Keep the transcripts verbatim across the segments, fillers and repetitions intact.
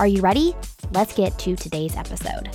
Are you ready? Let's get to today's episode.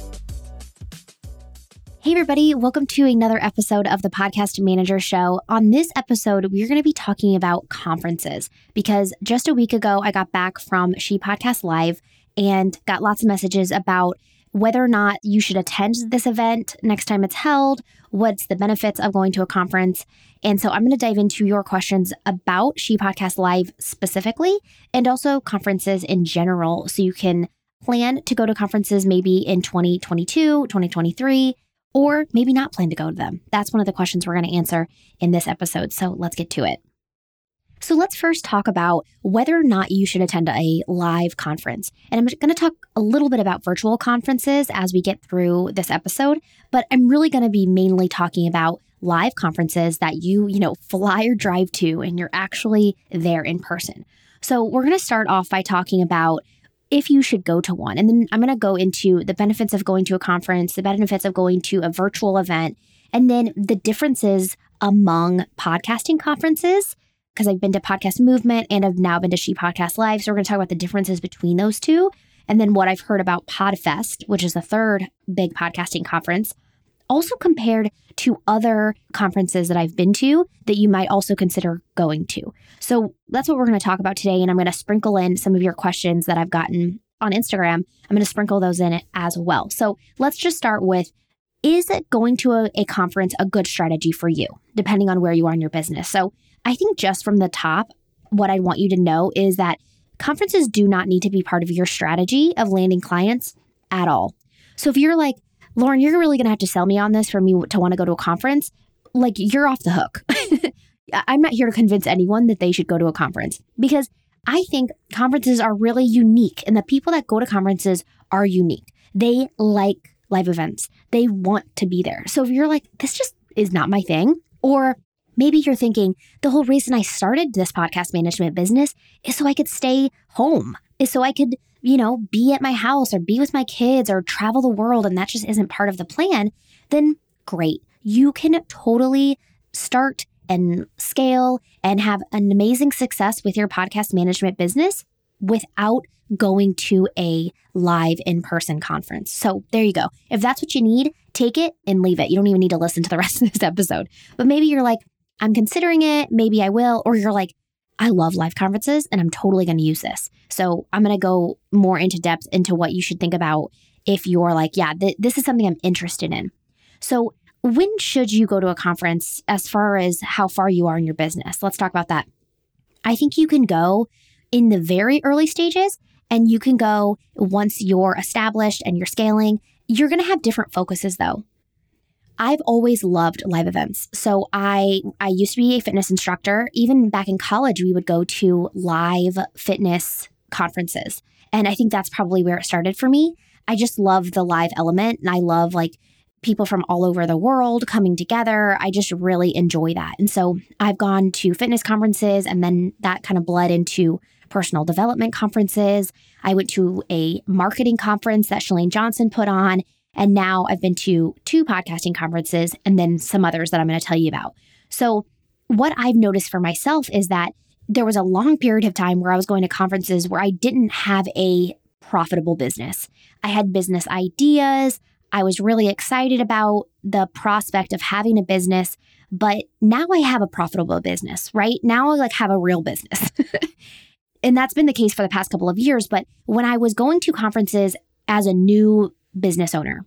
Hey everybody, welcome to another episode of the Podcast Manager Show. On this episode, we're going to be talking about conferences because just a week ago, I got back from She Podcasts Live and got lots of messages about whether or not you should attend this event next time it's held, what's the benefits of going to a conference. And so I'm going to dive into your questions about She Podcasts Live specifically and also conferences in general so you can plan to go to conferences maybe in twenty twenty-two, twenty twenty-three, or maybe not plan to go to them. That's one of the questions we're going to answer in this episode. So let's get to it. So let's first talk about whether or not you should attend a live conference. And I'm going to talk a little bit about virtual conferences as we get through this episode, but I'm really going to be mainly talking about live conferences that you, you know, fly or drive to and you're actually there in person. So we're going to start off by talking about if you should go to one. And then I'm going to go into the benefits of going to a conference, the benefits of going to a virtual event, and then the differences among podcasting conferences, because I've been to Podcast Movement and I've now been to She Podcasts Live. So we're going to talk about the differences between those two and then what I've heard about PodFest, which is the third big podcasting conference, also compared to other conferences that I've been to that you might also consider going to. So that's what we're going to talk about today. And I'm going to sprinkle in some of your questions that I've gotten on Instagram. I'm going to sprinkle those in as well. So let's just start with, is going to a, a conference a good strategy for you, depending on where you are in your business? So I think just from the top, what I want you to know is that conferences do not need to be part of your strategy of landing clients at all. So if you're like, Lauren, you're really going to have to sell me on this for me to want to go to a conference, like you're off the hook. I'm not here to convince anyone that they should go to a conference because I think conferences are really unique and the people that go to conferences are unique. They like live events. They want to be there. So if you're like, this just is not my thing, or maybe you're thinking, the whole reason I started this podcast management business is so I could stay home, is so I could, you know, be at my house or be with my kids or travel the world, and that just isn't part of the plan, then great. You can totally start and scale and have an amazing success with your podcast management business without going to a live in-person conference. So there you go. If that's what you need, take it and leave it. You don't even need to listen to the rest of this episode. But maybe you're like, I'm considering it, maybe I will. Or you're like, I love live conferences and I'm totally going to use this. So I'm going to go more into depth into what you should think about if you're like, yeah, th- this is something I'm interested in. So when should you go to a conference as far as how far you are in your business? Let's talk about that. I think you can go in the very early stages and you can go once you're established and you're scaling. You're going to have different focuses though. I've always loved live events. So I I used to be a fitness instructor. Even back in college, we would go to live fitness conferences. And I think that's probably where it started for me. I just love the live element. And I love like people from all over the world coming together. I just really enjoy that. And so I've gone to fitness conferences and then that kind of bled into personal development conferences. I went to a marketing conference that Chalene Johnson put on. And now I've been to two podcasting conferences and then some others that I'm going to tell you about. So what I've noticed for myself is that there was a long period of time where I was going to conferences where I didn't have a profitable business. I had business ideas. I was really excited about the prospect of having a business, but now I have a profitable business, right? Now I like have a real business. And that's been the case for the past couple of years. But when I was going to conferences as a new business owner,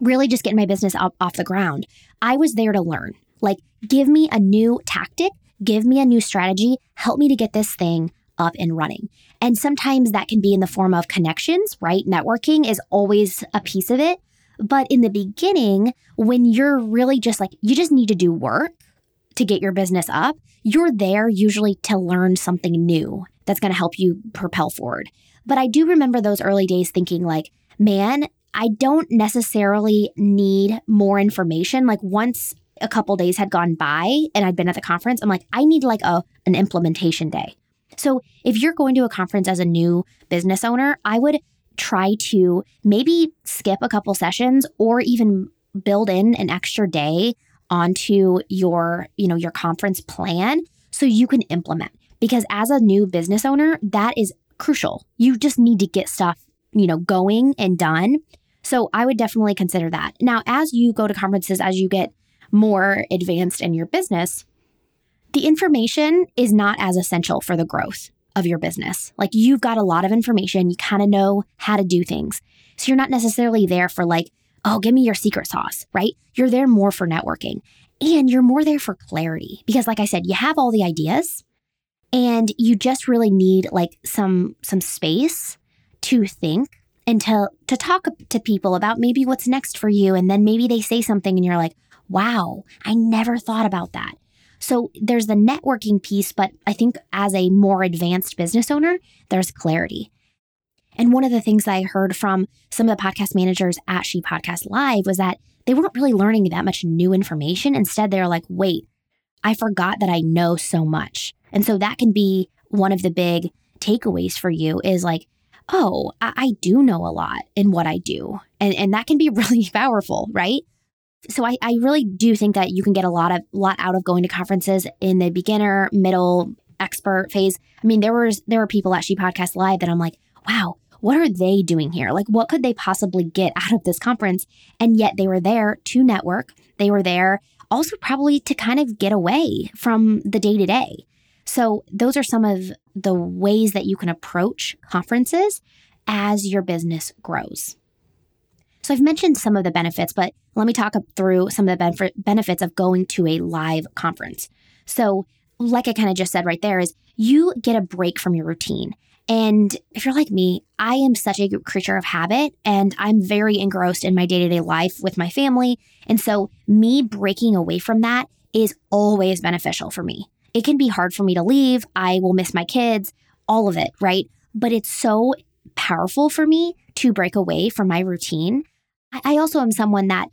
really just getting my business up off the ground, I was there to learn. Like, give me a new tactic, give me a new strategy, help me to get this thing up and running. And sometimes that can be in the form of connections, right? Networking is always a piece of it. But in the beginning, when you're really just like, you just need to do work to get your business up, you're there usually to learn something new that's going to help you propel forward. But I do remember those early days thinking like, man, I don't necessarily need more information. Like once a couple days had gone by and I'd been at the conference, I'm like, I need like a an implementation day. So if you're going to a conference as a new business owner, I would try to maybe skip a couple sessions or even build in an extra day onto your, you know, your conference plan so you can implement. Because as a new business owner, that is crucial. You just need to get stuff, you know, going and done. So I would definitely consider that. Now, as you go to conferences, as you get more advanced in your business, the information is not as essential for the growth of your business. Like you've got a lot of information, you kind of know how to do things. So you're not necessarily there for like, oh, give me your secret sauce, right? You're there more for networking and you're more there for clarity because like I said, you have all the ideas and you just really need like some some space to think and to, to talk to people about maybe what's next for you. And then maybe they say something and you're like, wow, I never thought about that. So there's the networking piece, but I think as a more advanced business owner, there's clarity. And one of the things that I heard from some of the podcast managers at She Podcasts Live was that they weren't really learning that much new information. Instead, they're like, wait, I forgot that I know so much. And so that can be one of the big takeaways for you is like, oh, I, I do know a lot in what I do. And, and that can be really powerful, right? So I, I really do think that you can get a lot of lot out of going to conferences in the beginner, middle, expert phase. I mean, there was there were people at She Podcasts Live that I'm like, wow, what are they doing here? Like, what could they possibly get out of this conference? And yet they were there to network. They were there also probably to kind of get away from the day to day. So those are some of the ways that you can approach conferences as your business grows. So I've mentioned some of the benefits, but let me talk through some of the benefits of going to a live conference. So like I kind of just said right there is you get a break from your routine. And if you're like me, I am such a creature of habit and I'm very engrossed in my day-to-day life with my family. And so me breaking away from that is always beneficial for me. It can be hard for me to leave. I will miss my kids, all of it, right? But it's so powerful for me to break away from my routine. I also am someone that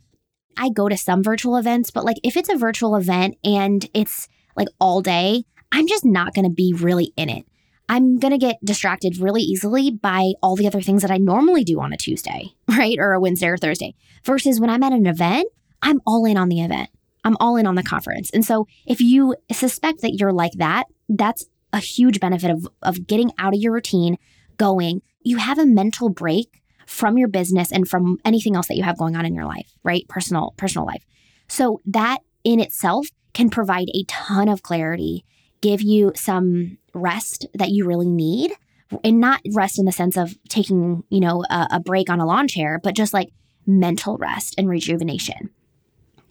I go to some virtual events, but like if it's a virtual event and it's like all day, I'm just not going to be really in it. I'm going to get distracted really easily by all the other things that I normally do on a Tuesday, right? Or a Wednesday or Thursday. Versus when I'm at an event, I'm all in on the event. I'm all in on the conference. And so if you suspect that you're like that, that's a huge benefit of, of getting out of your routine, going, you have a mental break from your business and from anything else that you have going on in your life, right? Personal, personal life. So that in itself can provide a ton of clarity, give you some rest that you really need, and not rest in the sense of taking, you know, a, a break on a lawn chair, but just like mental rest and rejuvenation,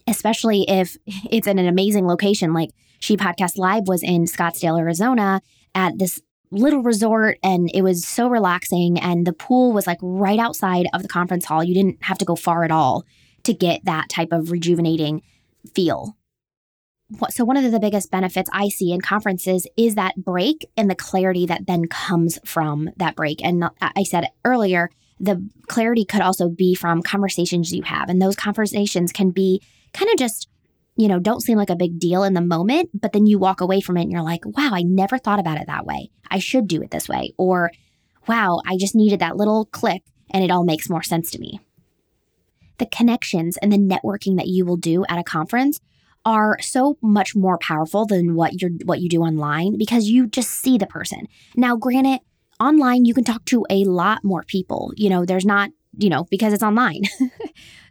especially if it's in an amazing location. Like She Podcasts Live was in Scottsdale, Arizona at this little resort and it was so relaxing and the pool was like right outside of the conference hall. You didn't have to go far at all to get that type of rejuvenating feel. So one of the biggest benefits I see in conferences is that break and the clarity that then comes from that break. And I said earlier, the clarity could also be from conversations you have. And those conversations can be kind of just, you know, don't seem like a big deal in the moment, but then you walk away from it and you're like, wow, I never thought about it that way. I should do it this way. Or, wow, I just needed that little click and it all makes more sense to me. The connections and the networking that you will do at a conference are so much more powerful than what you're what you do online because you just see the person. Now, granted, online, you can talk to a lot more people. You know, there's not, you know, because it's online.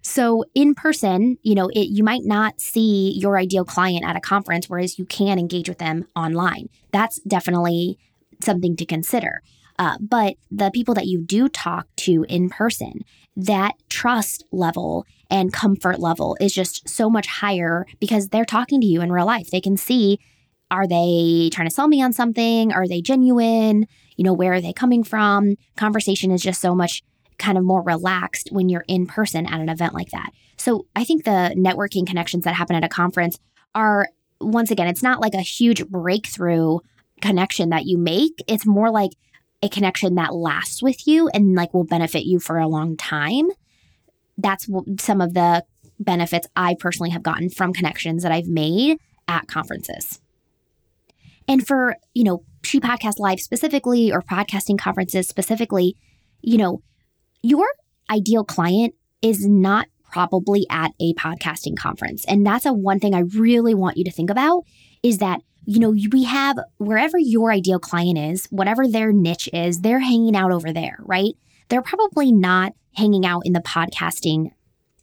So in person, you know, it you might not see your ideal client at a conference, whereas you can engage with them online. That's definitely something to consider. Uh, but the people that you do talk to in person, that trust level and comfort level is just so much higher because they're talking to you in real life. They can see, are they trying to sell me on something? Are they genuine? You know, where are they coming from? Conversation is just so much kind of more relaxed when you're in person at an event like that. So I think the networking connections that happen at a conference are, once again, it's not like a huge breakthrough connection that you make. It's more like a connection that lasts with you and like will benefit you for a long time. That's some of the benefits I personally have gotten from connections that I've made at conferences. And for, you know, She Podcast Live specifically or podcasting conferences specifically, you know, your ideal client is not probably at a podcasting conference. And that's a one thing I really want you to think about is that, you know, we have wherever your ideal client is, whatever their niche is, they're hanging out over there, right? They're probably not hanging out in the podcasting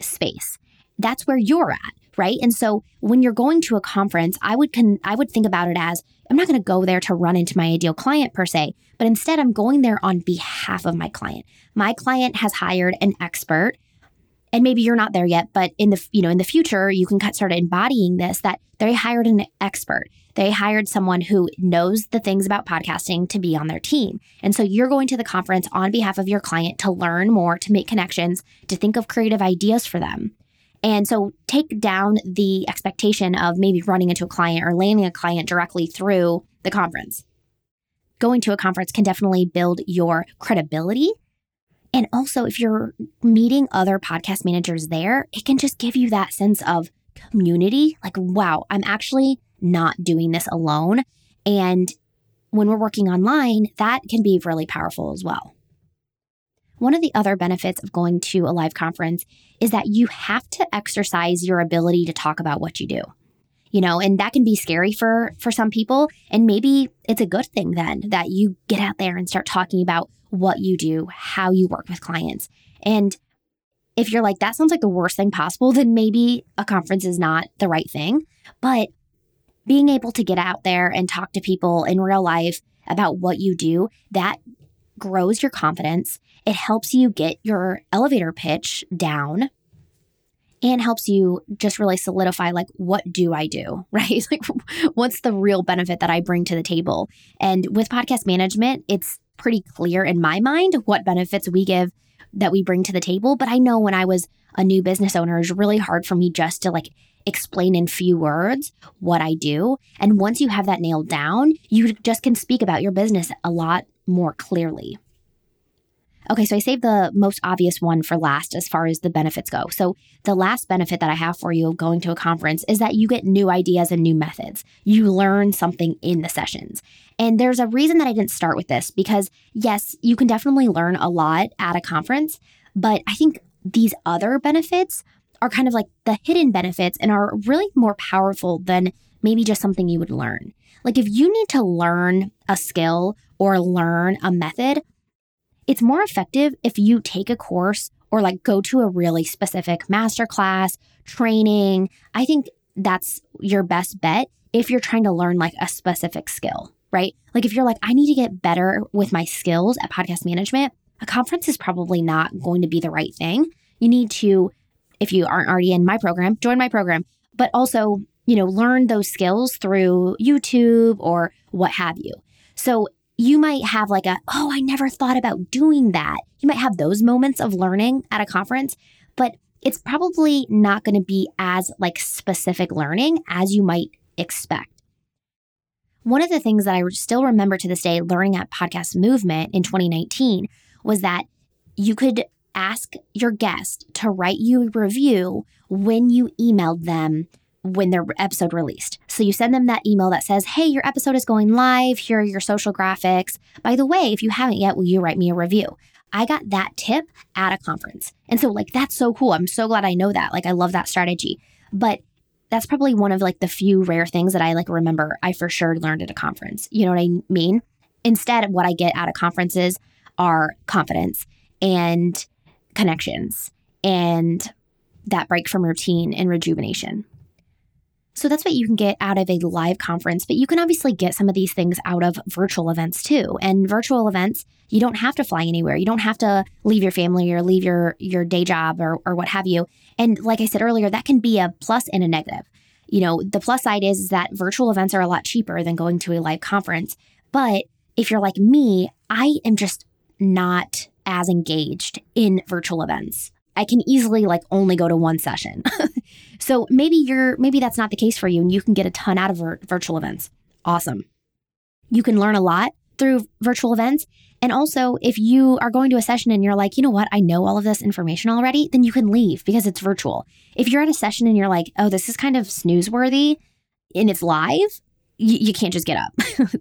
space. That's where you're at, right? And so when you're going to a conference, I would con- I would think about it as, I'm not going to go there to run into my ideal client per se, but instead I'm going there on behalf of my client. My client has hired an expert, and maybe you're not there yet, but in the, you know, in the future, you can start embodying this, that they hired an expert. They hired someone who knows the things about podcasting to be on their team. And so you're going to the conference on behalf of your client to learn more, to make connections, to think of creative ideas for them. And so take down the expectation of maybe running into a client or landing a client directly through the conference. Going to a conference can definitely build your credibility. And also, if you're meeting other podcast managers there, it can just give you that sense of community. Like, wow, I'm actually not doing this alone. And when we're working online, that can be really powerful as well. One of the other benefits of going to a live conference is that you have to exercise your ability to talk about what you do, you know, and that can be scary for, for some people. And maybe it's a good thing then that you get out there and start talking about what you do, how you work with clients. And if you're like, that sounds like the worst thing possible, then maybe a conference is not the right thing. But being able to get out there and talk to people in real life about what you do, that grows your confidence. It helps you get your elevator pitch down and helps you just really solidify, like, what do I do, right? Like, what's the real benefit that I bring to the table? And with podcast management, it's pretty clear in my mind what benefits we give that we bring to the table. But I know when I was a new business owner, it was really hard for me just to like explain in few words what I do. And once you have that nailed down, you just can speak about your business a lot more clearly. Okay, so I saved the most obvious one for last as far as the benefits go. So the last benefit that I have for you of going to a conference is that you get new ideas and new methods. You learn something in the sessions. And there's a reason that I didn't start with this because, yes, you can definitely learn a lot at a conference, but I think these other benefits are kind of like the hidden benefits and are really more powerful than maybe just something you would learn. Like if you need to learn a skill or learn a method, it's more effective if you take a course or like go to a really specific masterclass, training. I think that's your best bet if you're trying to learn like a specific skill, right? Like if you're like, I need to get better with my skills at podcast management, a conference is probably not going to be the right thing. You need to, if you aren't already in my program, join my program, but also, you know, learn those skills through YouTube or what have you. So you might have like a, oh, I never thought about doing that. You might have those moments of learning at a conference, but it's probably not going to be as like specific learning as you might expect. One of the things that I still remember to this day learning at Podcast Movement in twenty nineteen was that you could ask your guest to write you a review when you emailed them when their episode released. So you send them that email that says, hey, your episode is going live. Here are your social graphics. By the way, if you haven't yet, will you write me a review? I got that tip at a conference. And so like, that's so cool. I'm so glad I know that. Like, I love that strategy. But that's probably one of like the few rare things that I like remember I for sure learned at a conference. You know what I mean? Instead, what I get out of conferences are confidence and connections and that break from routine and rejuvenation. So that's what you can get out of a live conference, but you can obviously get some of these things out of virtual events too. And virtual events, you don't have to fly anywhere. You don't have to leave your family or leave your, your day job or, or what have you. And like I said earlier, that can be a plus and a negative. You know, the plus side is that virtual events are a lot cheaper than going to a live conference. But if you're like me, I am just not as engaged in virtual events. I can easily like only go to one session. So maybe you're maybe that's not the case for you and you can get a ton out of vir- virtual events. Awesome. you can learn a lot through virtual events. And also, if you are going to a session and you're like, you know what, I know all of this information already, then you can leave because it's virtual. If you're at a session and you're like, oh, this is kind of snooze-worthy and it's live, you, you can't just get up.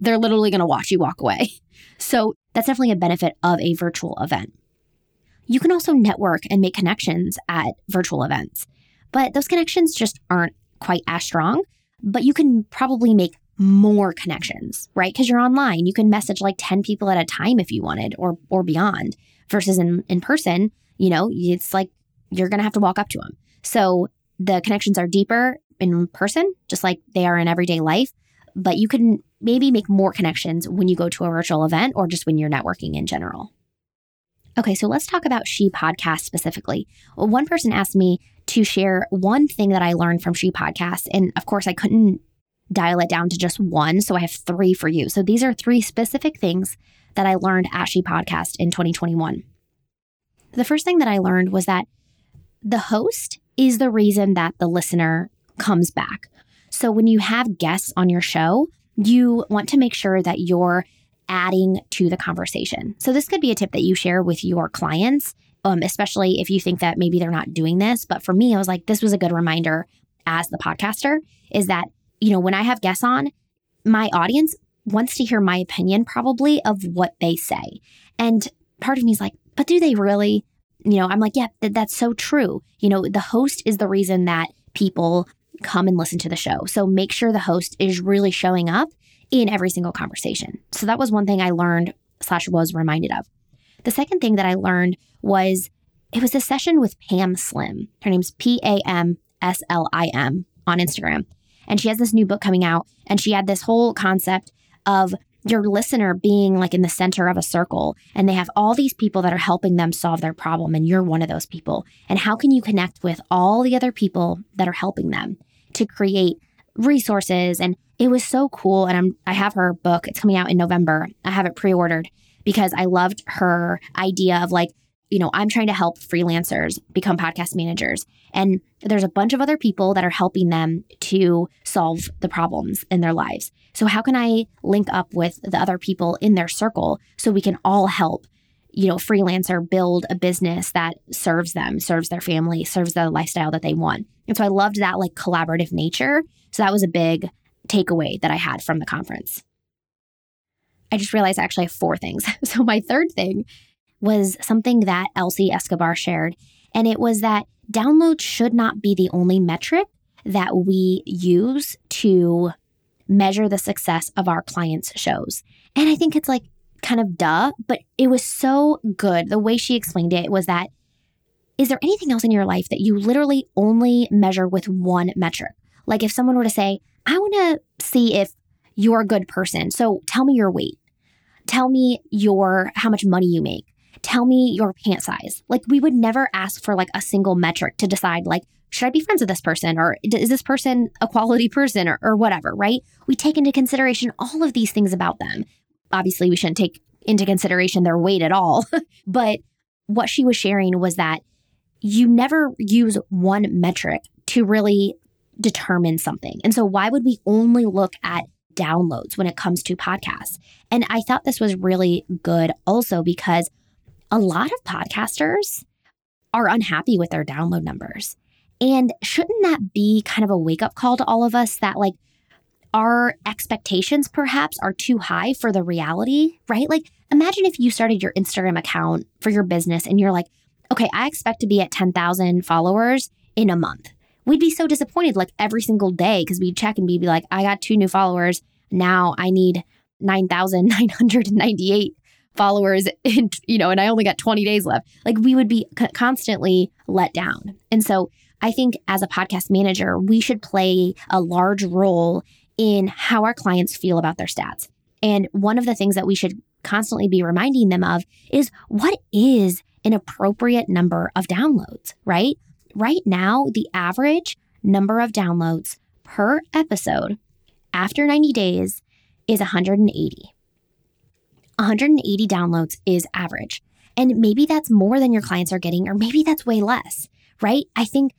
They're literally going to watch you walk away. So that's definitely a benefit of a virtual event. You can also network and make connections at virtual events, but those connections just aren't quite as strong, but you can probably make more connections, right? Because you're online. You can message like ten people at a time if you wanted or or beyond versus in, in person, you know, it's like you're going to have to walk up to them. So the connections are deeper in person, just like they are in everyday life, but you can maybe make more connections when you go to a virtual event or just when you're networking in general. Okay, so let's talk about She Podcasts specifically. Well, one person asked me to share one thing that I learned from She Podcasts, and of course I couldn't dial it down to just one, so I have three for you. So these are three specific things that I learned at She Podcasts in twenty twenty-one. The first thing that I learned was that the host is the reason that the listener comes back. So when you have guests on your show, you want to make sure that you're adding to the conversation. So this could be a tip that you share with your clients, um, especially if you think that maybe they're not doing this. But for me, I was like, this was a good reminder as the podcaster is that, you know, when I have guests on, my audience wants to hear my opinion probably of what they say. And part of me is like, but do they really? You know, I'm like, yeah, th- that's so true. You know, the host is the reason that people come and listen to the show. So make sure the host is really showing up in every single conversation. So that was one thing I learned slash was reminded of. The second thing that I learned was it was a session with Pam Slim. Her name's P A M S L I M on Instagram. And she has this new book coming out. And she had this whole concept of your listener being like in the center of a circle. And they have all these people that are helping them solve their problem. And you're one of those people. And how can you connect with all the other people that are helping them to create resources? And it was so cool. And I'm, I have her book. It's coming out in November. I have it pre-ordered because I loved her idea of like, you know, I'm trying to help freelancers become podcast managers. And there's a bunch of other people that are helping them to solve the problems in their lives. So how can I link up with the other people in their circle so we can all help, you know, freelancer build a business that serves them, serves their family, serves the lifestyle that they want. And so I loved that like collaborative nature. So that was a big takeaway that I had from the conference. I just realized I actually have four things. So my third thing was something that Elsie Escobar shared. And it was that downloads should not be the only metric that we use to measure the success of our clients' shows. And I think it's like kind of duh, but it was so good. The way she explained it was that, is there anything else in your life that you literally only measure with one metric? Like if someone were to say, I want to see if you're a good person. So tell me your weight. Tell me your how much money you make. Tell me your pant size. Like we would never ask for like a single metric to decide like, should I be friends with this person? Or is this person a quality person or, or whatever, right? We take into consideration all of these things about them. Obviously, we shouldn't take into consideration their weight at all. But what she was sharing was that you never use one metric to really determine something. And so why would we only look at downloads when it comes to podcasts? And I thought this was really good also because a lot of podcasters are unhappy with their download numbers. And shouldn't that be kind of a wake-up call to all of us that like our expectations perhaps are too high for the reality, right? Like imagine if you started your Instagram account for your business and you're like, okay, I expect to be at ten thousand followers in a month. We'd be so disappointed like every single day because we'd check and we'd be like, I got two new followers. Now I need nine thousand nine hundred ninety-eight followers, in, you know, and I only got twenty days left. Like we would be co- constantly let down. And so I think as a podcast manager, we should play a large role in how our clients feel about their stats. And one of the things that we should constantly be reminding them of is what is an appropriate number of downloads, right? Right now, the average number of downloads per episode after ninety days is one hundred eighty. one hundred eighty downloads is average. And maybe that's more than your clients are getting, or maybe that's way less, right? I think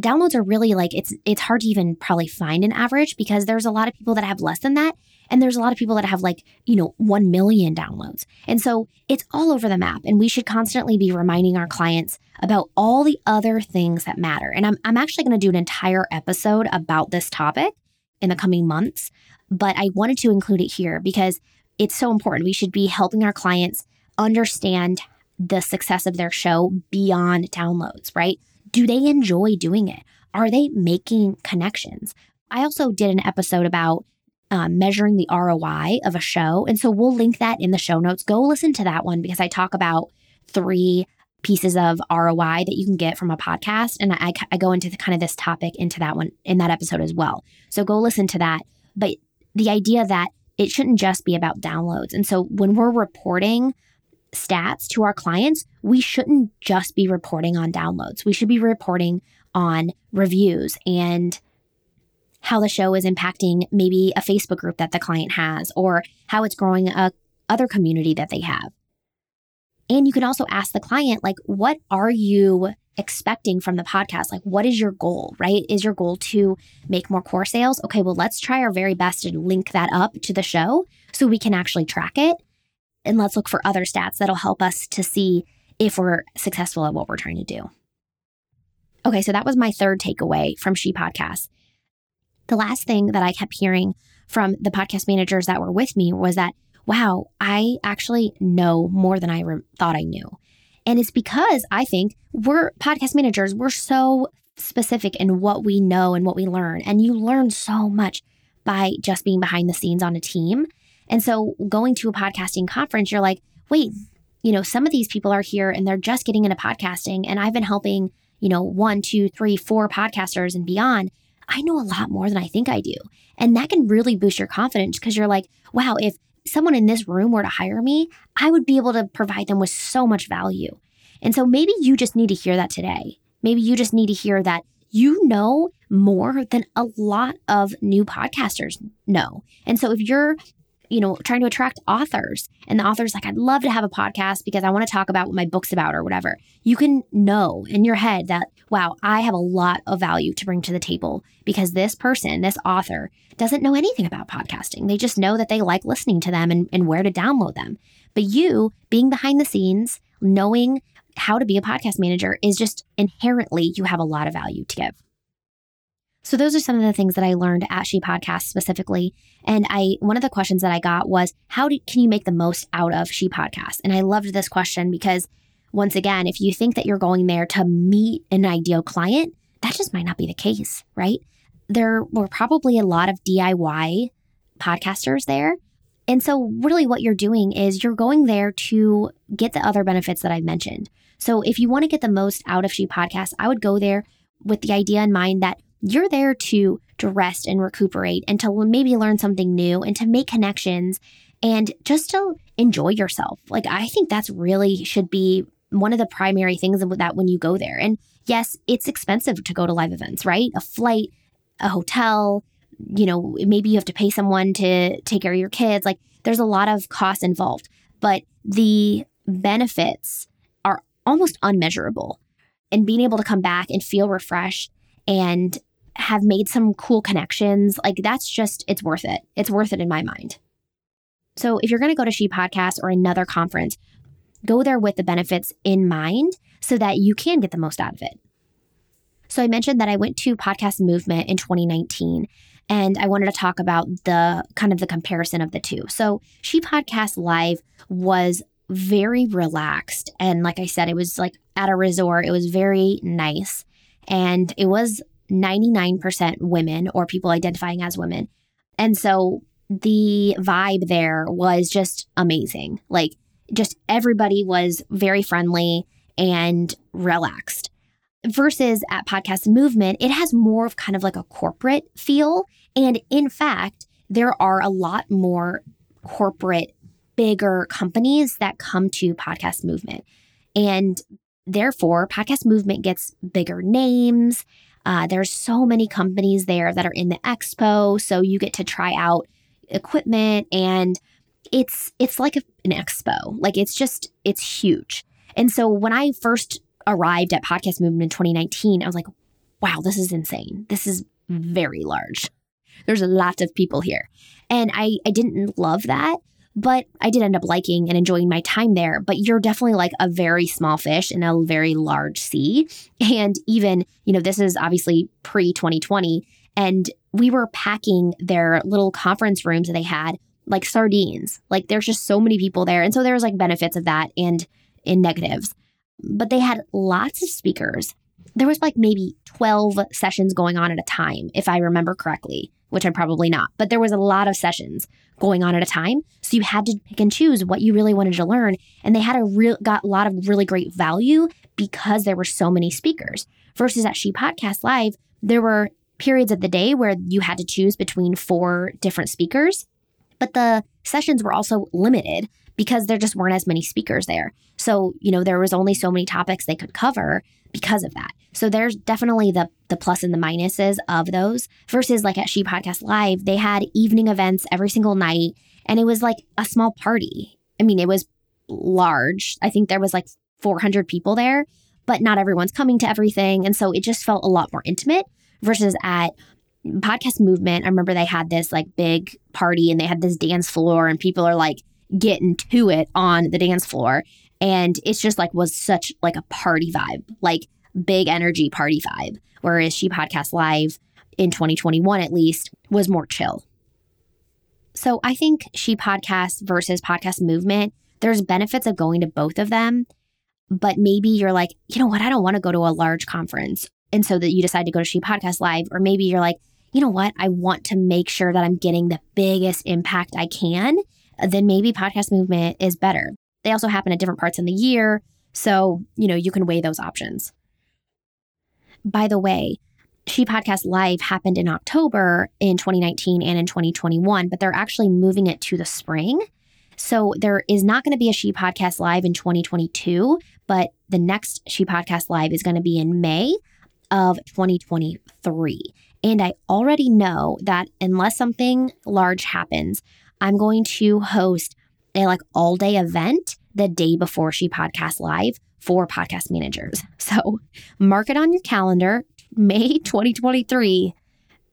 downloads are really like, it's it's hard to even probably find an average because there's a lot of people that have less than that. And there's a lot of people that have like, you know, one million downloads. And so it's all over the map. And we should constantly be reminding our clients about all the other things that matter. And I'm, I'm actually going to do an entire episode about this topic in the coming months. But I wanted to include it here because it's so important. We should be helping our clients understand the success of their show beyond downloads, right? Do they enjoy doing it? Are they making connections? I also did an episode about Uh, measuring the R O I of a show. And so we'll link that in the show notes. Go listen to that one because I talk about three pieces of R O I that you can get from a podcast. And I, I go into the, kind of this topic into that one in that episode as well. So go listen to that. But the idea that it shouldn't just be about downloads. And so when we're reporting stats to our clients, we shouldn't just be reporting on downloads. We should be reporting on reviews and how the show is impacting maybe a Facebook group that the client has, or how it's growing a other community that they have. And you can also ask the client, like, what are you expecting from the podcast? Like, what is your goal, right? Is your goal to make more core sales? Okay, well, let's try our very best to link that up to the show so we can actually track it. And let's look for other stats that'll help us to see if we're successful at what we're trying to do. Okay, so that was my third takeaway from She Podcasts. The last thing that I kept hearing from the podcast managers that were with me was that, wow, I actually know more than I re- thought I knew. And it's because I think we're podcast managers, we're so specific in what we know and what we learn. And you learn so much by just being behind the scenes on a team. And so going to a podcasting conference, you're like, wait, you know, some of these people are here and they're just getting into podcasting. And I've been helping, you know, one, two, three, four podcasters and beyond. I know a lot more than I think I do. And that can really boost your confidence because you're like, wow, if someone in this room were to hire me, I would be able to provide them with so much value. And so maybe you just need to hear that today. Maybe you just need to hear that you know more than a lot of new podcasters know. And so if you're, you know, trying to attract authors and the author's like, I'd love to have a podcast because I want to talk about what my book's about or whatever. You can know in your head that, wow, I have a lot of value to bring to the table because this person, this author doesn't know anything about podcasting. They just know that they like listening to them and, and where to download them. But you being behind the scenes, knowing how to be a podcast manager is just inherently, you have a lot of value to give. So those are some of the things that I learned at She Podcasts specifically. And I one of the questions that I got was, how do, can you make the most out of She Podcasts? And I loved this question because, once again, if you think that you're going there to meet an ideal client, that just might not be the case, right? There were probably a lot of D I Y podcasters there. And so really what you're doing is you're going there to get the other benefits that I've mentioned. So if you want to get the most out of She Podcasts, I would go there with the idea in mind that you're there to, to rest and recuperate and to maybe learn something new and to make connections and just to enjoy yourself. Like, I think that's really should be one of the primary things that when you go there. And yes, it's expensive to go to live events, right? A flight, a hotel, you know, maybe you have to pay someone to take care of your kids. Like, there's a lot of costs involved, but the benefits are almost unmeasurable. And being able to come back and feel refreshed and have made some cool connections. Like, that's just, it's worth it. It's worth it in my mind. So if you're going to go to She Podcasts or another conference, go there with the benefits in mind so that you can get the most out of it. So I mentioned that I went to Podcast Movement in twenty nineteen, and I wanted to talk about the kind of the comparison of the two. So She Podcasts Live was very relaxed. And like I said, it was like at a resort. It was very nice. And it was ninety-nine percent women or people identifying as women. And so the vibe there was just amazing. Like, just everybody was very friendly and relaxed. Versus at Podcast Movement, it has more of kind of like a corporate feel. And in fact, there are a lot more corporate, bigger companies that come to Podcast Movement. And therefore, Podcast Movement gets bigger names. Uh, there's so many companies there that are in the expo. So you get to try out equipment, and it's it's like a, an expo. Like, it's just, it's huge. And so when I first arrived at Podcast Movement in twenty nineteen, I was like, wow, this is insane. This is very large. There's a lot of people here. And I, I didn't love that, but I did end up liking and enjoying my time there. But you're definitely like a very small fish in a very large sea. And even, you know, this is obviously pre twenty twenty. And we were packing their little conference rooms that they had like sardines. Like there's just so many people there. And so there's like benefits of that and in negatives. But they had lots of speakers. There was like maybe twelve sessions going on at a time, if I remember correctly, which I'm probably not. But there was a lot of sessions going on at a time. So you had to pick and choose what you really wanted to learn. And they had a real got a lot of really great value because there were so many speakers. Versus at She Podcasts Live, there were periods of the day where you had to choose between four different speakers. But the sessions were also limited because there just weren't as many speakers there. So, you know, there was only so many topics they could cover because of that. So there's definitely the the plus and the minuses of those versus like at She Podcasts Live, they had evening events every single night and it was like a small party. I mean, it was large. I think there was like four hundred people there, but not everyone's coming to everything. And so it just felt a lot more intimate versus at Podcast Movement. I remember they had this like big party and they had this dance floor and people are like getting to it on the dance floor. And it's just like was such like a party vibe, like big energy party vibe. Whereas She Podcasts Live in twenty twenty-one, at least, was more chill. So I think She Podcasts versus Podcast Movement, there's benefits of going to both of them. But maybe you're like, you know what? I don't want to go to a large conference. And so that you decide to go to She Podcasts Live. Or maybe you're like, you know what? I want to make sure that I'm getting the biggest impact I can. Then maybe Podcast Movement is better. They also happen at different parts in the year. So, you know, you can weigh those options. By the way, She Podcasts Live happened in October in twenty nineteen and in twenty twenty-one, but they're actually moving it to the spring. So there is not going to be a She Podcasts Live in twenty twenty-two, but the next She Podcasts Live is going to be in May of twenty twenty-three. And I already know that unless something large happens, I'm going to host a like all day event the day before She Podcasts Live for podcast managers. So mark it on your calendar, May twenty twenty-three.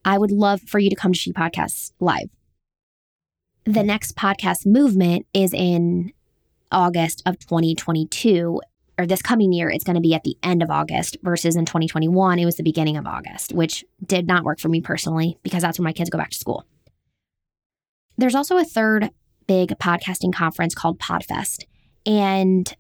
I would love for you to come to She Podcasts Live. The next Podcast Movement is in August of twenty twenty-two, or this coming year, it's going to be at the end of August versus in twenty twenty-one, it was the beginning of August, which did not work for me personally because that's when my kids go back to school. There's also a third big podcasting conference called PodFest. And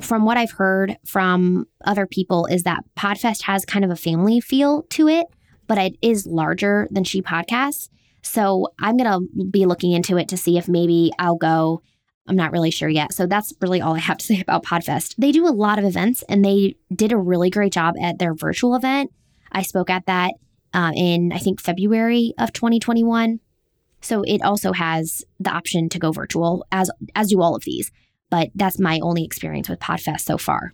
from what I've heard from other people is that PodFest has kind of a family feel to it, but it is larger than She Podcasts. So I'm going to be looking into it to see if maybe I'll go. I'm not really sure yet. So that's really all I have to say about PodFest. They do a lot of events and they did a really great job at their virtual event. I spoke at that uh, in, I think, February of twenty twenty-one. So it also has the option to go virtual, as as do all of these. But that's my only experience with PodFest so far.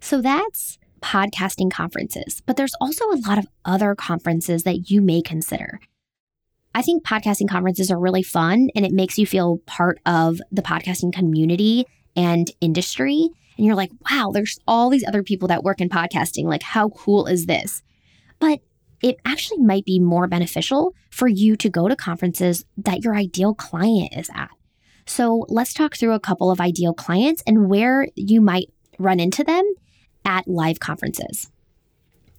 So that's podcasting conferences. But there's also a lot of other conferences that you may consider. I think podcasting conferences are really fun and it makes you feel part of the podcasting community and industry. And you're like, wow, there's all these other people that work in podcasting. Like, how cool is this? But it actually might be more beneficial for you to go to conferences that your ideal client is at. So let's talk through a couple of ideal clients and where you might run into them at live conferences.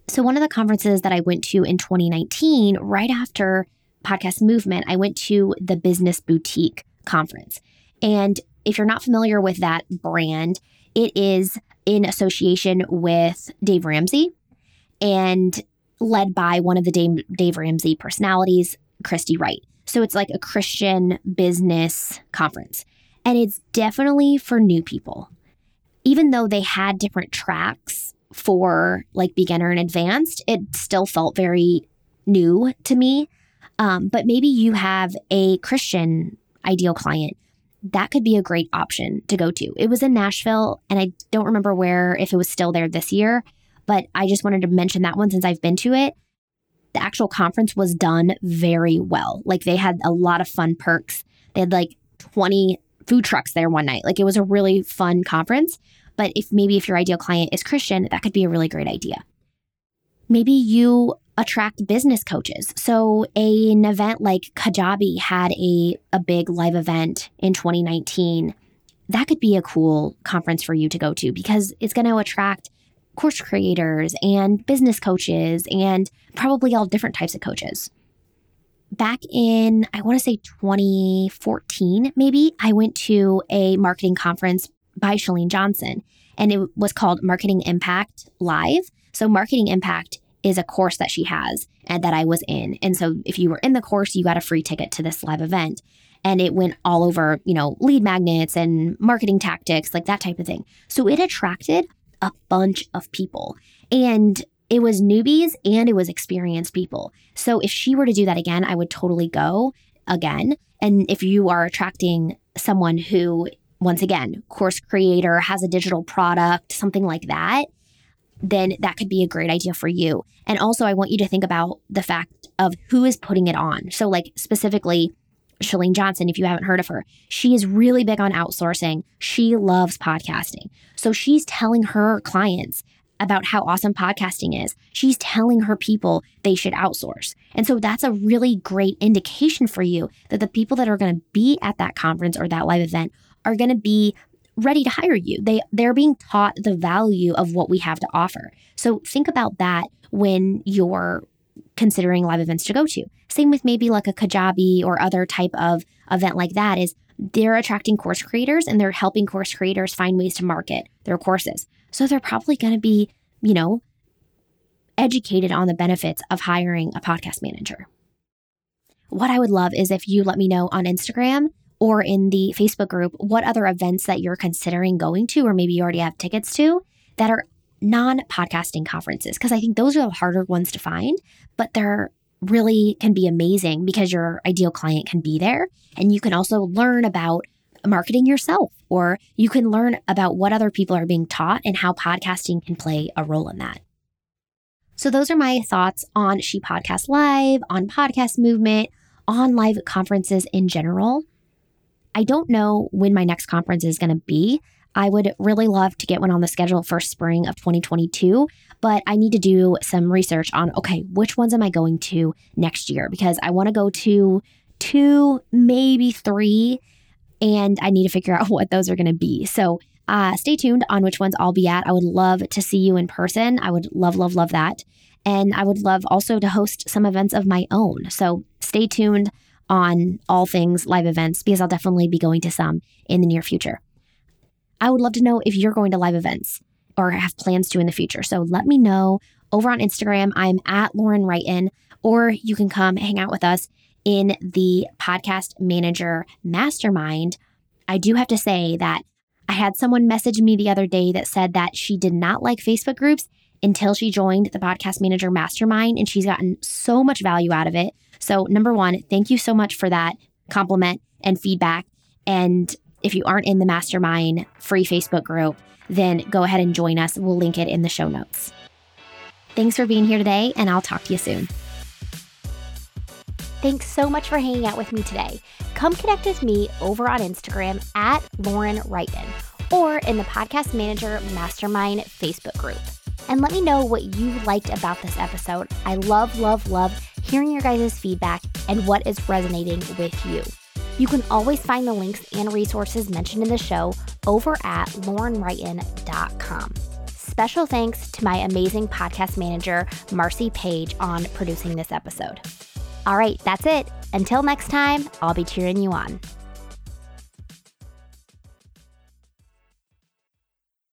So one of the conferences that I went to in twenty nineteen, right after Podcast Movement, I went to the Business Boutique Conference. And if you're not familiar with that brand, it is in association with Dave Ramsey and led by one of the Dave, Dave Ramsey personalities, Christy Wright. So it's like a Christian business conference. And it's definitely for new people. Even though they had different tracks for like beginner and advanced, it still felt very new to me. Um, but maybe you have a Christian ideal client. That could be a great option to go to. It was in Nashville, and I don't remember where, if it was still there this year, but I just wanted to mention that one since I've been to it. The actual conference was done very well. Like they had a lot of fun perks. They had like twenty food trucks there one night. Like it was a really fun conference. But if maybe if your ideal client is Christian, that could be a really great idea. Maybe you attract business coaches. So a, an event like Kajabi had a, a big live event in twenty nineteen. That could be a cool conference for you to go to because it's going to attract course creators and business coaches and probably all different types of coaches. Back in, I want to say twenty fourteen, maybe, I went to a marketing conference by Chalene Johnson, and it was called Marketing Impact Live. So Marketing Impact is a course that she has and that I was in. And so if you were in the course, you got a free ticket to this live event. And it went all over, you know, lead magnets and marketing tactics, like that type of thing. So it attracted a bunch of people. And it was newbies and it was experienced people. So if she were to do that again, I would totally go again. And if you are attracting someone who, once again, course creator, has a digital product, something like that, then that could be a great idea for you. And also, I want you to think about the fact of who is putting it on. So like specifically, Chalene Johnson, if you haven't heard of her, she is really big on outsourcing. She loves podcasting. So she's telling her clients about how awesome podcasting is. She's telling her people they should outsource. And so that's a really great indication for you that the people that are going to be at that conference or that live event are going to be ready to hire you. They, they're being taught the value of what we have to offer. So think about that when you're considering live events to go to. Same with maybe like a Kajabi or other type of event like that is they're attracting course creators and they're helping course creators find ways to market their courses. So they're probably going to be, you know, educated on the benefits of hiring a podcast manager. What I would love is if you let me know on Instagram or in the Facebook group what other events that you're considering going to, or maybe you already have tickets to, that are non-podcasting conferences, because I think those are the harder ones to find, but they're really can be amazing because your ideal client can be there. And you can also learn about marketing yourself, or you can learn about what other people are being taught and how podcasting can play a role in that. So those are my thoughts on She Podcasts Live, on Podcast Movement, on live conferences in general. I don't know when my next conference is going to be. I would really love to get one on the schedule for spring of twenty twenty-two, but I need to do some research on, okay, which ones am I going to next year? Because I want to go to two, maybe three, and I need to figure out what those are going to be. So uh, stay tuned on which ones I'll be at. I would love to see you in person. I would love, love, love that. And I would love also to host some events of my own. So stay tuned on all things live events, because I'll definitely be going to some in the near future. I would love to know if you're going to live events or have plans to in the future. So let me know over on Instagram. I'm at Lauren Wrighton, or you can come hang out with us in the Podcast Manager Mastermind. I do have to say that I had someone message me the other day that said that she did not like Facebook groups until she joined the Podcast Manager Mastermind, and she's gotten so much value out of it. So number one, thank you so much for that compliment and feedback. And if you aren't in the Mastermind free Facebook group, then go ahead and join us. We'll link it in the show notes. Thanks for being here today, and I'll talk to you soon. Thanks so much for hanging out with me today. Come connect with me over on Instagram at Lauren Wrighton, or in the Podcast Manager Mastermind Facebook group. And let me know what you liked about this episode. I love, love, love hearing your guys' feedback and what is resonating with you. You can always find the links and resources mentioned in the show over at lauren wrighton dot com. Special thanks to my amazing podcast manager, Marcy Page, on producing this episode. All right, that's it. Until next time, I'll be cheering you on.